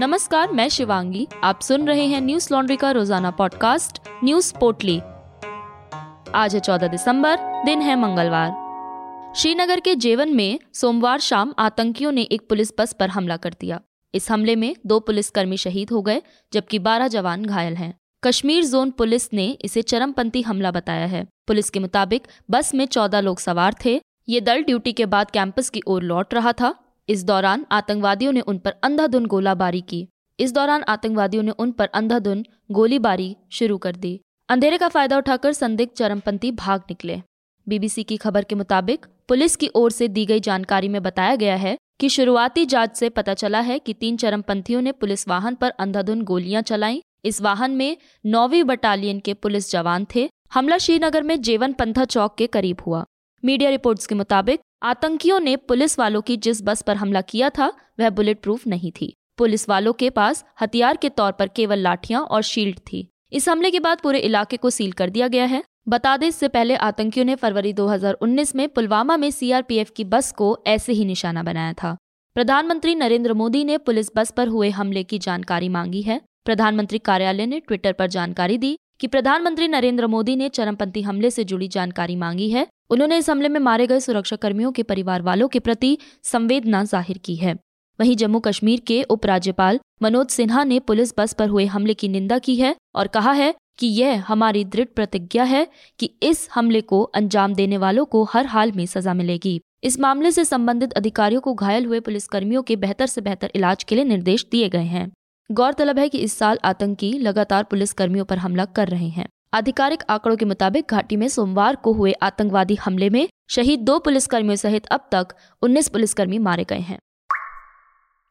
नमस्कार, मैं शिवांगी। आप सुन रहे हैं न्यूज़ लॉन्ड्री का रोजाना पॉडकास्ट न्यूज़ पोटली। आज है 14 दिसंबर, दिन है मंगलवार। श्रीनगर के जेवन में सोमवार शाम आतंकियों ने एक पुलिस बस पर हमला कर दिया। इस हमले में 2 पुलिसकर्मी शहीद हो गए जबकि 12 जवान घायल हैं। कश्मीर जोन पुलिस ने इसे चरमपंथी हमला बताया है। पुलिस के मुताबिक बस में 14 लोग सवार थे। ये दल ड्यूटी के बाद कैंपस की ओर लौट रहा था। इस दौरान आतंकवादियों ने उन पर अंधाधुन गोलाबारी की। शुरू कर दी। अंधेरे का फायदा उठाकर संदिग्ध चरमपंथी भाग निकले। बीबीसी की खबर के मुताबिक पुलिस की ओर से दी गई जानकारी में बताया गया है कि शुरुआती जांच से पता चला है कि 3 चरमपंथियों ने पुलिस वाहन पर अंधाधुन गोलियां चलाईं। इस वाहन में 9वीं बटालियन के पुलिस जवान थे। हमला श्रीनगर में जेवन पंथा चौक के करीब हुआ। मीडिया रिपोर्ट्स के मुताबिक आतंकियों ने पुलिस वालों की जिस बस पर हमला किया था वह बुलेट प्रूफ नहीं थी। पुलिस वालों के पास हथियार के तौर पर केवल लाठियां और शील्ड थी। इस हमले के बाद पूरे इलाके को सील कर दिया गया है। बता दें, इससे पहले आतंकियों ने फरवरी 2019 में पुलवामा में सीआरपीएफ की बस को ऐसे ही निशाना बनाया था। प्रधानमंत्री नरेंद्र मोदी ने पुलिस बस पर हुए हमले की जानकारी मांगी है। प्रधानमंत्री कार्यालय ने ट्विटर पर जानकारी दी कि प्रधानमंत्री नरेंद्र मोदी ने चरमपंथी हमले से जुड़ी जानकारी मांगी है। उन्होंने इस हमले में मारे गए सुरक्षाकर्मियों के परिवार वालों के प्रति संवेदना जाहिर की है। वहीं जम्मू कश्मीर के उपराज्यपाल मनोज सिन्हा ने पुलिस बस पर हुए हमले की निंदा की है और कहा है कि यह हमारी दृढ़ प्रतिज्ञा है कि इस हमले को अंजाम देने वालों को हर हाल में सजा मिलेगी। इस मामले से संबंधित अधिकारियों को घायल हुए पुलिसकर्मियों के बेहतर से बेहतर इलाज के लिए निर्देश दिए गए हैं। गौरतलब है कि इस साल आतंकी लगातार पुलिसकर्मियों पर हमला कर रहे हैं। आधिकारिक आंकड़ों के मुताबिक घाटी में सोमवार को हुए आतंकवादी हमले में शहीद 2 पुलिसकर्मियों सहित अब तक 19 पुलिसकर्मी मारे गए हैं।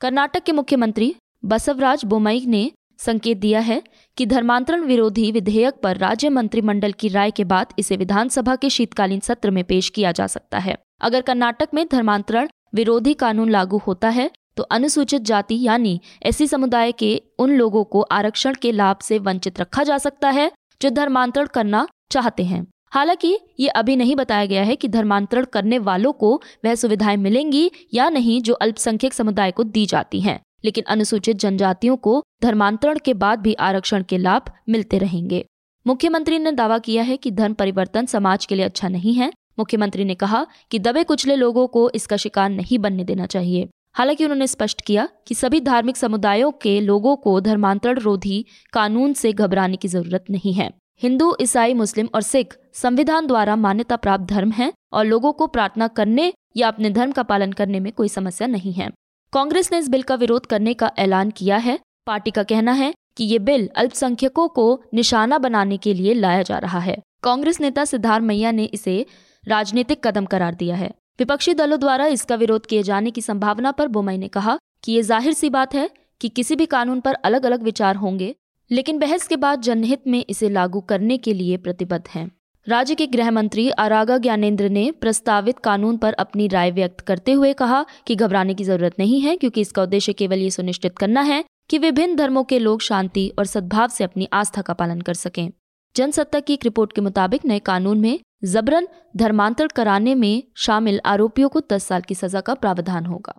कर्नाटक के मुख्यमंत्री बसवराज बोम्मई ने संकेत दिया है कि धर्मांतरण विरोधी विधेयक पर राज्य मंत्रिमंडल की राय के बाद इसे विधानसभा के शीतकालीन सत्र में पेश किया जा सकता है। अगर कर्नाटक में धर्मांतरण विरोधी कानून लागू होता है तो अनुसूचित जाति यानी एससी समुदाय के उन लोगों को आरक्षण के लाभ से वंचित रखा जा सकता है जो धर्मांतरण करना चाहते हैं। हालांकि ये अभी नहीं बताया गया है कि धर्मांतरण करने वालों को वह सुविधाएं मिलेंगी या नहीं जो अल्पसंख्यक समुदाय को दी जाती हैं, लेकिन अनुसूचित जनजातियों को धर्मांतरण के बाद भी आरक्षण के लाभ मिलते रहेंगे। मुख्यमंत्री ने दावा किया है कि धर्म परिवर्तन समाज के लिए अच्छा नहीं है। मुख्यमंत्री ने कहा कि दबे कुचले लोगों को इसका शिकार नहीं बनने देना चाहिए। हालांकि उन्होंने स्पष्ट किया कि सभी धार्मिक समुदायों के लोगों को धर्मांतरण रोधी कानून से घबराने की जरूरत नहीं है। हिंदू, ईसाई, मुस्लिम और सिख संविधान द्वारा मान्यता प्राप्त धर्म हैं और लोगों को प्रार्थना करने या अपने धर्म का पालन करने में कोई समस्या नहीं है। कांग्रेस ने इस बिल का विरोध करने का ऐलान किया है। पार्टी का कहना है कि ये बिल अल्पसंख्यकों को निशाना बनाने के लिए लाया जा रहा है। कांग्रेस नेता सिद्धार्थ मैया ने इसे राजनीतिक कदम करार दिया है। विपक्षी दलों द्वारा इसका विरोध किए जाने की संभावना पर बोम्मई ने कहा कि ये जाहिर सी बात है कि किसी भी कानून पर अलग अलग विचार होंगे, लेकिन बहस के बाद जनहित में इसे लागू करने के लिए प्रतिबद्ध हैं। राज्य के गृह मंत्री आरागा ज्ञानेन्द्र ने प्रस्तावित कानून पर अपनी राय व्यक्त करते हुए कहा कि घबराने की जरूरत नहीं है, क्योंकि इसका उद्देश्य केवल ये सुनिश्चित करना है कि विभिन्न धर्मों के लोग शांति और सद्भाव से अपनी आस्था का पालन कर सकें। जनसत्ता की एक रिपोर्ट के मुताबिक नए कानून में जबरन धर्मांतरण कराने में शामिल आरोपियों को 10 साल की सजा का प्रावधान होगा।